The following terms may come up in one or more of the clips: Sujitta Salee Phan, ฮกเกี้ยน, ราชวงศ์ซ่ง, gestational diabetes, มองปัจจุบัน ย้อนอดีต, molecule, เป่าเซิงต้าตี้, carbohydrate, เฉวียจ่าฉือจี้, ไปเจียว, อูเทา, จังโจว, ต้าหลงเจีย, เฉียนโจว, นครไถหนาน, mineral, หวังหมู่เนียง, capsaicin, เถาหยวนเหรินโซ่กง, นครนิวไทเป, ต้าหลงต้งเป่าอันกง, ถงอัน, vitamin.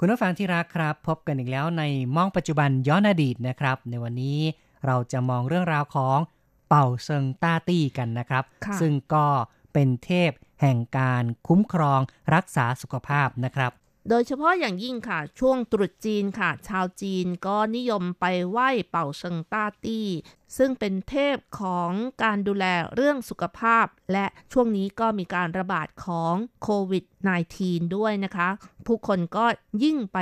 คุณผู้ฟังที่รักครับพบกันอีกแล้วในมองปัจจุบันย้อนอดีตนะครับในวันนี้เราจะมองเรื่องราวของเป่าเซิงต้าตี้กันนะครับซึ่งก็เป็นเทพแห่งการคุ้มครองรักษาสุขภาพนะครับโดยเฉพาะอย่างยิ่งค่ะช่วงตรุษจีนค่ะชาวจีนก็นิยมไปไหว้เป่าเซิงต้าตี้ซึ่งเป็นเทพของการดูแลเรื่องสุขภาพและช่วงนี้ก็มีการระบาดของโควิด -19 ด้วยนะคะผู้คนก็ยิ่งไป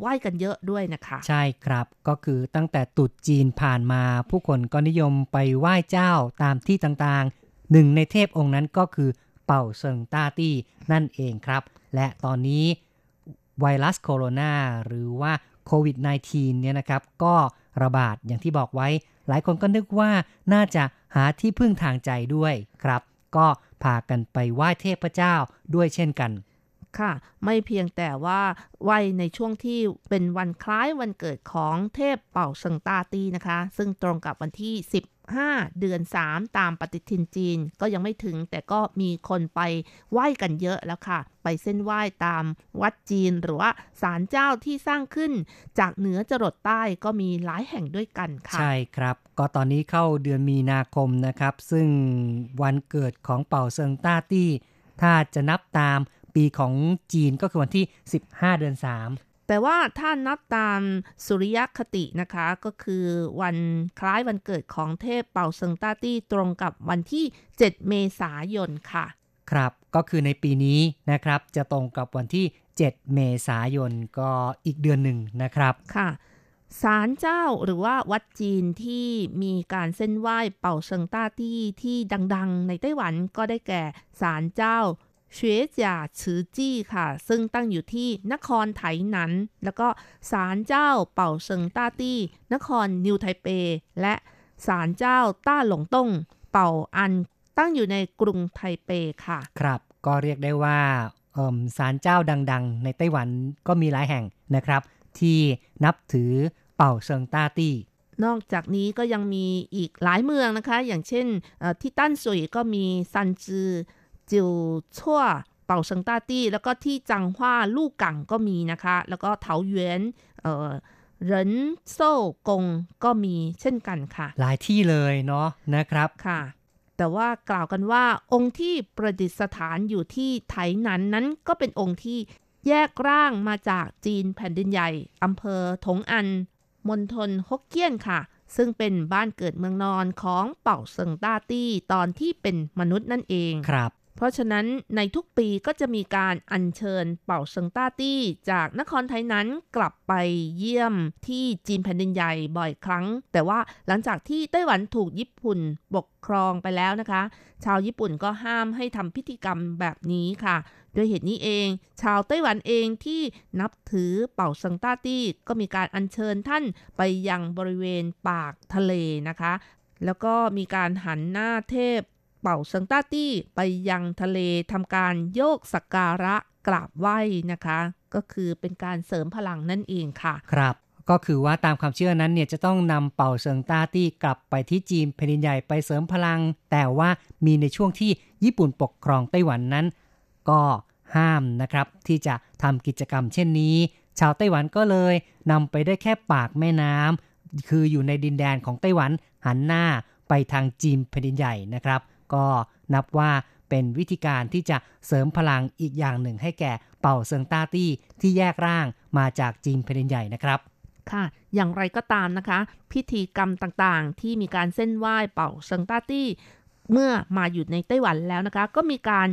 ไหว้กันเยอะด้วยนะคะใช่ครับก็คือตั้งแต่ตรุษจีนผ่านมาผู้คนก็นิยมไปไหว้เจ้าตามที่ต่างๆหนึ่งในเทพองค์นั้นก็คือเป่าเซิงต้าตี้นั่นเองครับและตอนนี้ไวรัสโคโรนาหรือว่าโควิด -19 เนี่ยนะครับก็ระบาดอย่างที่บอกไว้หลายคนก็นึกว่าน่าจะหาที่พึ่งทางใจด้วยครับก็พากันไปไหว้เทพเจ้าด้วยเช่นกันค่ะไม่เพียงแต่ว่าไหว้ในช่วงที่เป็นวันคล้ายวันเกิดของเทพเป่าเซิงต้าตี้นะคะซึ่งตรงกับวันที่15เดือน3ตามปฏิทินจีนก็ยังไม่ถึงแต่ก็มีคนไปไหว้กันเยอะแล้วค่ะไปเส้นไหว้ตามวัดจีนหรือว่าศาลเจ้าที่สร้างขึ้นจากเหนือจรดใต้ก็มีหลายแห่งด้วยกันค่ะใช่ครับก็ตอนนี้เข้าเดือนมีนาคมนะครับซึ่งวันเกิดของเป่าเซิงต้าตี้ถ้าจะนับตามปีของจีนก็คือวันที่15เดือน3แต่ว่าถ้านับตามสุริยคตินะคะก็คือวันคล้ายวันเกิดของเทพเป่าเซิงต้าตี้ตรงกับวันที่7เมษายนค่ะครับก็คือในปีนี้นะครับจะตรงกับวันที่7เมษายนก็อีกเดือนหนึ่งนะครับค่ะศาลเจ้าหรือว่าวัดจีนที่มีการเส้นไหว้เป่าเซิงต้าตี้ที่ดังๆในไต้หวันก็ได้แก่ศาลเจ้าเฉวียจ่าฉือจี้ค่ะซึ่งตั้งอยู่ที่นครไถหนานแล้วก็ศาลเจ้าเป่าเซิงต้าตี้นครนิวไทเปและศาลเจ้าต้าหลงต้งเป่าอันตั้งอยู่ในกรุงไทเปค่ะครับก็เรียกได้ว่าศาลเจ้าดังๆในไต้หวันก็มีหลายแห่งนะครับที่นับถือเป่าเซิงต้าตี้นอกจากนี้ก็ยังมีอีกหลายเมืองนะคะอย่างเช่นที่ตั้นซุยก็มีซันจือจิวชั่วเป่าเซิงต้าตี้แล้วก็ที่จังหว้าลู่กังก็มีนะคะแล้วก็เถาหยวนเหรินโซ่กงก็มีเช่นกันค่ะหลายที่เลยเนาะนะครับค่ะแต่ว่ากล่าวกันว่าองค์ที่ประดิษฐานอยู่ที่ไถหนานนั้นก็เป็นองค์ที่แยกร่างมาจากจีนแผ่นดินใหญ่อำเภอถงอันมณฑลฮกเกี้ยนค่ะซึ่งเป็นบ้านเกิดเมืองนอนของเป่าเซิงต้าตี้ตอนที่เป็นมนุษย์นั่นเองครับเพราะฉะนั้นในทุกปีก็จะมีการอัญเชิญเป่าเซิงต้าตี้จากนครไทยนั้นกลับไปเยี่ยมที่จีนแผ่นดินใหญ่บ่อยครั้งแต่ว่าหลังจากที่ไต้หวันถูกญี่ปุ่นปกครองไปแล้วนะคะชาวญี่ปุ่นก็ห้ามให้ทำพิธีกรรมแบบนี้ค่ะด้วยเหตุนี้เองชาวไต้หวันเองที่นับถือเป่าเซิงต้าตี้ก็มีการอัญเชิญท่านไปยังบริเวณปากทะเลนะคะแล้วก็มีการหันหน้าเทพเป่าเซิงต้าตี้ไปยังทะเลทำการโยกสักการะกราบไหว้นะคะก็คือเป็นการเสริมพลังนั่นเองค่ะครับก็คือว่าตามความเชื่อนั้นเนี่ยจะต้องนำเป่าเซิงต้าตี้กลับไปที่จีนแผ่นดินใหญ่ไปเสริมพลังแต่ว่ามีในช่วงที่ญี่ปุ่นปกครองไต้หวันนั้นก็ห้ามนะครับที่จะทำกิจกรรมเช่นนี้ชาวไต้หวันก็เลยนำไปได้แค่ปากแม่น้ำคืออยู่ในดินแดนของไต้หวันหันหน้าไปทางจีนแผ่นดินใหญ่นะครับก็นับว่าเป็นวิธีการที่จะเสริมพลังอีกอย่างหนึ่งให้แก่เป่าเซิงต้าตี้ที่แยกร่างมาจากจีนแผ่นดินใหญ่นะครับค่ะอย่างไรก็ตามนะคะพิธีกรรมต่างๆที่มีการเส้นไหว้เป่าเซิงต้าตี้เมื่อมาอยู่ในไต้หวันแล้วนะคะก็มีการ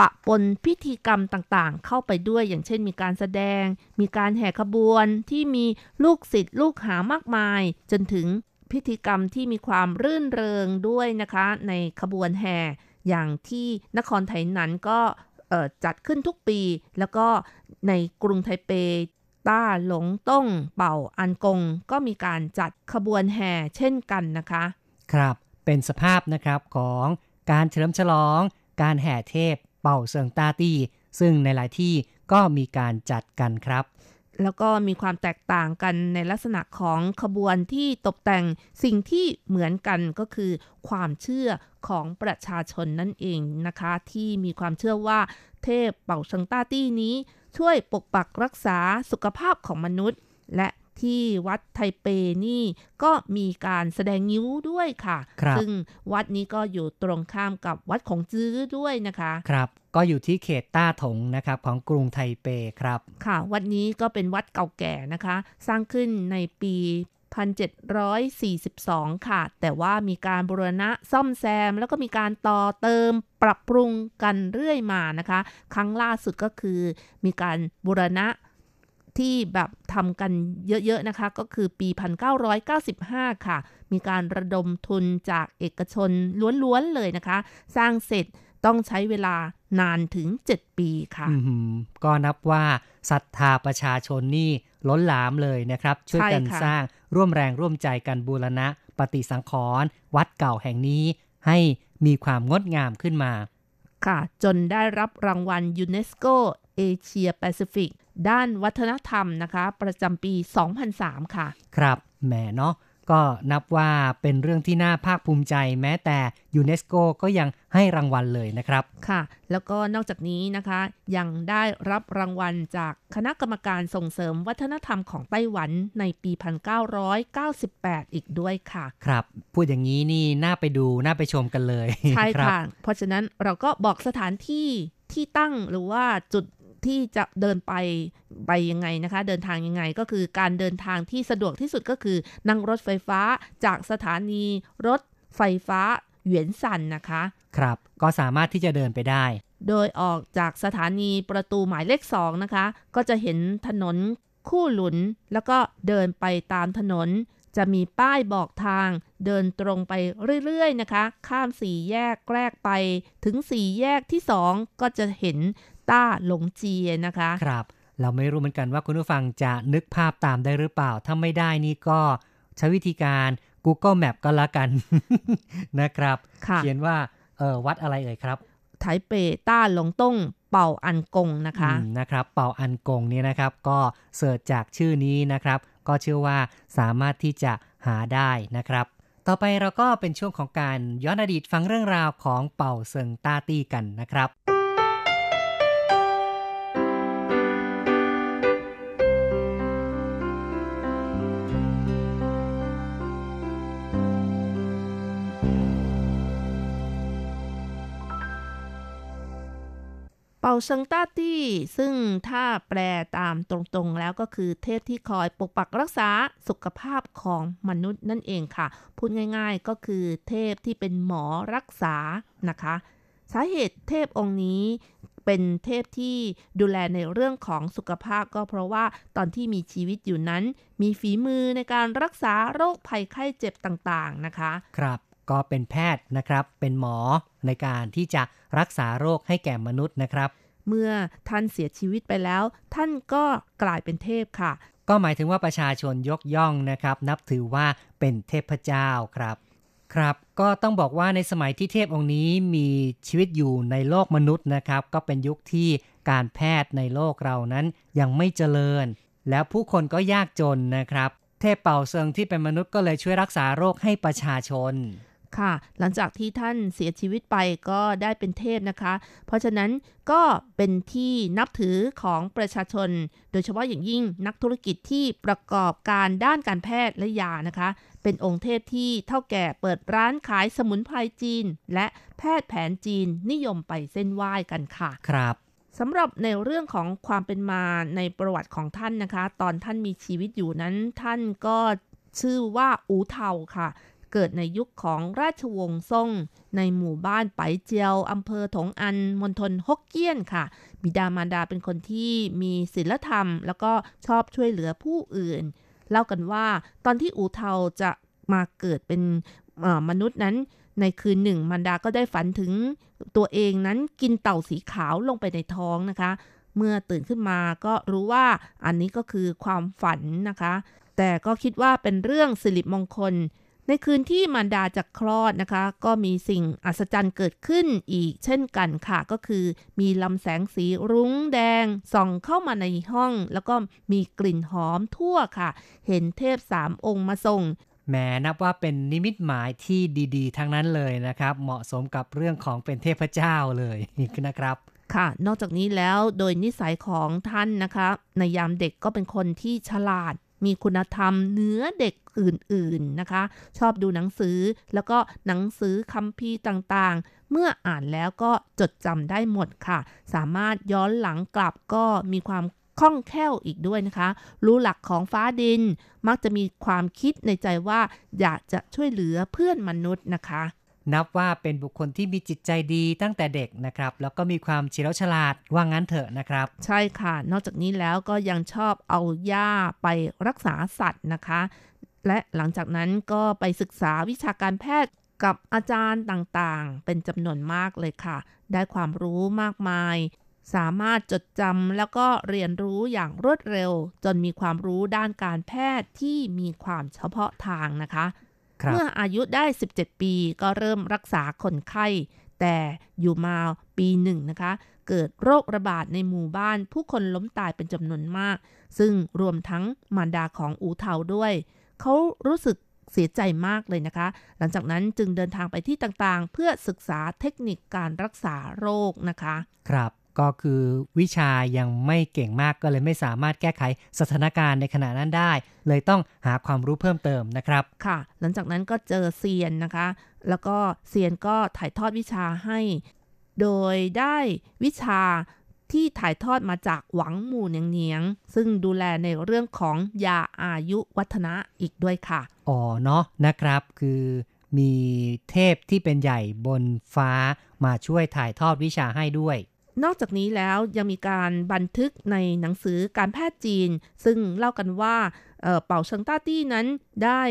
ปะปนพิธีกรรมต่างๆเข้าไปด้วยอย่างเช่นมีการแสดงมีการแห่ขบวนที่มีลูกศิษย์ลูกหามากมายจนถึง พิธีกรรมที่มีความรื่นเริงด้วยนะคะในขบวนแห่อย่างที่นครไถหนันก็จัดขึ้นทุกปีแล้วก็ในกรุงไทเปต้าหลงต้งเป่าอันกงก็มีการจัดขบวนแห่เช่นกันนะคะครับเป็นสภาพนะครับของการเฉลิมฉลองการแห่เทพเป่าเซิงต้าตี้ซึ่งในหลายที่ก็มีการจัดกันครับแล้วก็มีความแตกต่างกันในลักษณะของขบวนที่ตกแต่งสิ่งที่เหมือนกันก็คือความเชื่อของประชาชนนั่นเองนะคะที่มีความเชื่อว่าเทพเป่าเซิงต้าตี้นี้ช่วยปกปักรักษาสุขภาพของมนุษย์และที่วัดไทเปนี่ก็มีการแสดงงิ้วด้วยค่ะซึ่งวัดนี้ก็อยู่ตรงข้ามกับวัดของจื้อด้วยนะคะครับก็อยู่ที่เขตต้าถงนะครับของกรุงไทเปครับค่ะวัดนี้ก็เป็นวัดเก่าแก่นะคะสร้างขึ้นในปี1742ค่ะแต่ว่ามีการบูรณะซ่อมแซมแล้วก็มีการต่อเติมปรับปรุงกันเรื่อยมานะคะครั้งล่าสุดก็คือมีการบูรณะที่แบบทำกันเยอะๆนะคะก็คือปี1995ค่ะมีการระดมทุนจากเอกชนล้วนๆเลยนะคะสร้างเสร็จต้องใช้เวลานานถึง7ปีค่ะก็นับว่าศรัทธาประชาชนนี่ล้นหลามเลยนะครับช่วยกันสร้างร่วมแรงร่วมใจกันบูรณะปฏิสังขรณ์วัดเก่าแห่งนี้ให้มีความงดงามขึ้นมาค่ะจนได้รับรางวัลยูเนสโกเอเชียแปซิฟิกด้านวัฒนธรรมนะคะประจำปี2003ค่ะครับแหมเนาะก็นับว่าเป็นเรื่องที่น่าภาคภูมิใจแม้แต่ยูเนสโกก็ยังให้รางวัลเลยนะครับค่ะแล้วก็นอกจากนี้นะคะยังได้รับรางวัลจากคณะกรรมการส่งเสริมวัฒนธรรมของไต้หวันในปี1998อีกด้วยค่ะครับพูดอย่างนี้นี่น่าไปดูน่าไปชมกันเลยใช่ค่ะเพราะฉะนั้นเราก็บอกสถานที่ที่ตั้งหรือว่าจุดที่จะเดินไปยังไงนะคะเดินทางยังไงก็คือการเดินทางที่สะดวกที่สุดก็คือนั่งรถไฟฟ้าจากสถานีรถไฟฟ้าเหวียนซันนะคะครับก็สามารถที่จะเดินไปได้โดยออกจากสถานีประตูหมายเลข2นะคะก็จะเห็นถนนคู่หลุนแล้วก็เดินไปตามถนนจะมีป้ายบอกทางเดินตรงไปเรื่อยๆนะคะข้าม4แยกแรกไปถึง4แยกที่2ก็จะเห็นต้าหลงเจียนะคะครับเราไม่รู้เหมือนกันว่าคุณผู้ฟังจะนึกภาพตามได้หรือเปล่าถ้าไม่ได้นี่ก็ใช้วิธีการ Google Map ก็แล้วกัน นะครับเขียนว่าวัดอะไรเอ่ยครับไทเปต้าหลงต้งเป่าอันกงนะคะนะครับเป่าอันกงนี่นะครับก็เสิร์ชจากชื่อนี้นะครับก็เชื่อว่าสามารถที่จะหาได้นะครับต่อไปเราก็เป็นช่วงของการย้อนอดีตฟังเรื่องราวของเป่าเซิงต้าตี้กันนะครับเป่าเซิงต้าตี้ซึ่งถ้าแปลตามตรงๆแล้วก็คือเทพที่คอยปกปักรักษาสุขภาพของมนุษย์นั่นเองค่ะพูดง่ายๆก็คือเทพที่เป็นหมอรักษานะคะสาเหตุเทพองค์นี้เป็นเทพที่ดูแลในเรื่องของสุขภาพก็เพราะว่าตอนที่มีชีวิตอยู่นั้นมีฝีมือในการรักษาโรคภัยไข้เจ็บต่างๆนะคะครับก็เป็นแพทย์นะครับเป็นหมอในการที่จะรักษาโรคให้แก่มนุษย์นะครับเมื่อท่านเสียชีวิตไปแล้วท่านก็กลายเป็นเทพค่ะก็หมายถึงว่าประชาชนยกย่องนะครับนับถือว่าเป็นเทพเจ้าครับครับก็ต้องบอกว่าในสมัยที่เทพองค์นี้มีชีวิตอยู่ในโลกมนุษย์นะครับก็เป็นยุคที่การแพทย์ในโลกเรานั้นยังไม่เจริญแล้วผู้คนก็ยากจนนะครับเทพเป่าเซิงที่เป็นมนุษย์ก็เลยช่วยรักษาโรคให้ประชาชนค่ะหลังจากที่ท่านเสียชีวิตไปก็ได้เป็นเทพนะคะเพราะฉะนั้นก็เป็นที่นับถือของประชาชนโดยเฉพาะอย่างยิ่งนักธุรกิจที่ประกอบการด้านการแพทย์และยานะคะเป็นองค์เทพที่เฒ่าแก่เปิดร้านขายสมุนไพรจีนและแพทย์แผนจีนนิยมไปเส้นไหว้กันค่ะครับสำหรับในเรื่องของความเป็นมาในประวัติของท่านนะคะตอนท่านมีชีวิตอยู่นั้นท่านก็ชื่อว่าอูเทาค่ะเกิดในยุคของราชวงศ์ซ่งในหมู่บ้านไปเจียวอำเภอถงอันมณฑลฮกเกี้ยนค่ะบิดามารดาเป็นคนที่มีศีลธรรมแล้วก็ชอบช่วยเหลือผู้อื่นเล่ากันว่าตอนที่อู่เทาจะ มาเกิดเป็นมนุษย์นั้นในคืนหนึ่งมารดาก็ได้ฝันถึงตัวเองนั้นกินเต่าสีขาวลงไปในท้องนะคะเมื่อตื่นขึ้นมาก็รู้ว่าอันนี้ก็คือความฝันนะคะแต่ก็คิดว่าเป็นเรื่องสิริมงคลในคืนที่มารดาจะคลอดนะคะก็มีสิ่งอัศจรรย์เกิดขึ้นอีกเช่นกันค่ะก็คือมีลำแสงสีรุ้งแดงส่องเข้ามาในห้องแล้วก็มีกลิ่นหอมทั่วค่ะเห็นเทพสามองค์มาทรงแม้นับว่าเป็นนิมิตหมายที่ดีๆทั้งนั้นเลยนะครับเหมาะสมกับเรื่องของเป็นเทพเจ้าเลยนะครับค่ะนอกจากนี้แล้วโดยนิสัยของท่านนะคะในยามเด็กก็เป็นคนที่ฉลาดมีคุณธรรมเหนือเด็กอื่นๆนะคะชอบดูหนังสือแล้วก็หนังสือคัมภีร์ต่างๆเมื่ออ่านแล้วก็จดจำได้หมดค่ะสามารถย้อนหลังกลับก็มีความคล่องแคล่วอีกด้วยนะคะรู้หลักของฟ้าดินมักจะมีความคิดในใจว่าอยากจะช่วยเหลือเพื่อนมนุษย์นะคะนับว่าเป็นบุคคลที่มีจิตใจดีตั้งแต่เด็กนะครับแล้วก็มีความเฉลียวฉลาดว่างั้นเถอะนะครับใช่ค่ะนอกจากนี้แล้วก็ยังชอบเอาหญ้าไปรักษาสัตว์นะคะและหลังจากนั้นก็ไปศึกษาวิชาการแพทย์กับอาจารย์ต่างๆเป็นจำนวนมากเลยค่ะได้ความรู้มากมายสามารถจดจำแล้วก็เรียนรู้อย่างรวดเร็วจนมีความรู้ด้านการแพทย์ที่มีความเฉพาะทางนะคะเมื่ออายุได้17ปีก็เริ่มรักษาคนไข้แต่อยู่มาปีหนึ่งนะคะเกิดโรคระบาดในหมู่บ้านผู้คนล้มตายเป็นจำนวนมากซึ่งรวมทั้งมารดาของอู่เทาด้วยเขารู้สึกเสียใจมากเลยนะคะหลังจากนั้นจึงเดินทางไปที่ต่างๆเพื่อศึกษาเทคนิคการรักษาโรคนะคะครับก็คือวิชายังไม่เก่งมากก็เลยไม่สามารถแก้ไขสถานการณ์ในขณะนั้นได้เลยต้องหาความรู้เพิ่มเติมนะครับค่ะหลังจากนั้นก็เจอเซียนนะคะแล้วก็เซียนก็ถ่ายทอดวิชาให้โดยได้วิชาที่ถ่ายทอดมาจากหวังหมู่เนียงซึ่งดูแลในเรื่องของยาอายุวัฒนะอีกด้วยค่ะอ๋อเนาะนะครับคือมีเทพที่เป็นใหญ่บนฟ้ามาช่วยถ่ายทอดวิชาให้ด้วยนอกจากนี้แล้วยังมีการบันทึกในหนังสือการแพทย์จีนซึ่งเล่ากันว่าเป่าเฉิงต้าตี้นั้นได้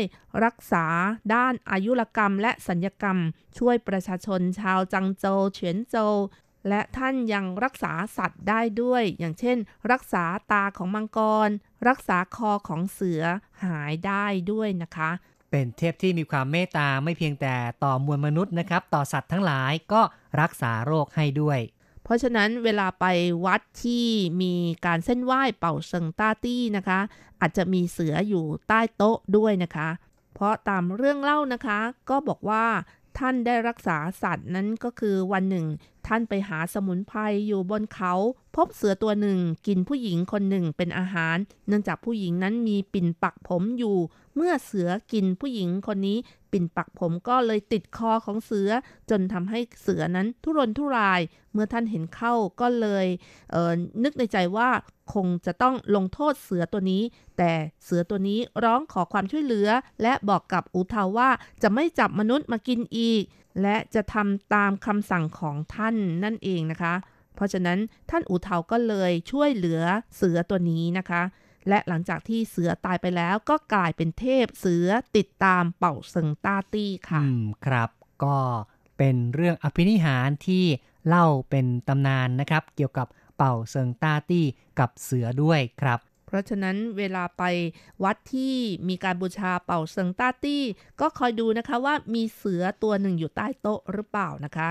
รักษาด้านอายุรกรรมและศัลยกรรมช่วยประชาชนชาวจังโจวเฉียนโจวและท่านยังรักษาสัตว์ได้ด้วยอย่างเช่นรักษาตาของมังกรรักษาคอของเสือหายได้ด้วยนะคะเป็นเทพที่มีความเมตตาไม่เพียงแต่ต่อมวลมนุษย์นะครับต่อสัตว์ทั้งหลายก็รักษาโรคให้ด้วยเพราะฉะนั้นเวลาไปวัดที่มีการเส้นไหว้เป่าเซิงต้าตี้นะคะอาจจะมีเสืออยู่ใต้โต๊ะด้วยนะคะเพราะตามเรื่องเล่านะคะก็บอกว่าท่านได้รักษาสัตว์นั้นก็คือวันหนึ่งท่านไปหาสมุนไพรอยู่บนเขาพบเสือตัวหนึ่งกินผู้หญิงคนหนึ่งเป็นอาหารเนื่องจากผู้หญิงนั้นมีปิ่นปักผมอยู่เมื่อเสือกินผู้หญิงคนนี้ปิ่นปักผมก็เลยติดคอของเสือจนทำให้เสือนั้นทุรนทุรายเมื่อท่านเห็นเข้าก็เลยนึกในใจว่าคงจะต้องลงโทษเสือตัวนี้แต่เสือตัวนี้ร้องขอความช่วยเหลือและบอกกับอู่เทาว่าจะไม่จับมนุษย์มากินอีกและจะทำตามคำสั่งของท่านนั่นเองนะคะเพราะฉะนั้นท่านอู่เทาก็เลยช่วยเหลือเสือตัวนี้นะคะและหลังจากที่เสือตายไปแล้วก็กลายเป็นเทพเสือติดตามเป่าเซิงต้าตี้ค่ะครับก็เป็นเรื่องอภินิหารที่เล่าเป็นตำนานนะครับเกี่ยวกับเป่าเซิงต้าตี้กับเสือด้วยครับเพราะฉะนั้นเวลาไปวัดที่มีการบูชาเป่าเซิงต้าตี้ก็คอยดูนะคะว่ามีเสือตัวหนึ่งอยู่ใต้โต๊ะหรือเปล่านะคะ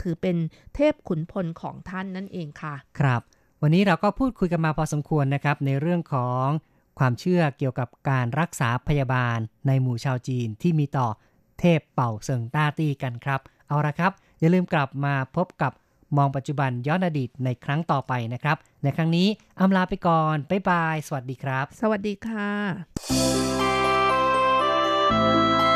ถือเป็นเทพขุนพลของท่านนั่นเองค่ะครับวันนี้เราก็พูดคุยกันมาพอสมควรนะครับในเรื่องของความเชื่อเกี่ยวกับการรักษาพยาบาลในหมู่ชาวจีนที่มีต่อเทพเป่าเซิงต้าตี้กันครับเอาละครับอย่าลืมกลับมาพบกับมองปัจจุบันย้อนอดีตในครั้งต่อไปนะครับในครั้งนี้อำลาไปก่อนบ๊ายบายสวัสดีครับสวัสดีค่ะ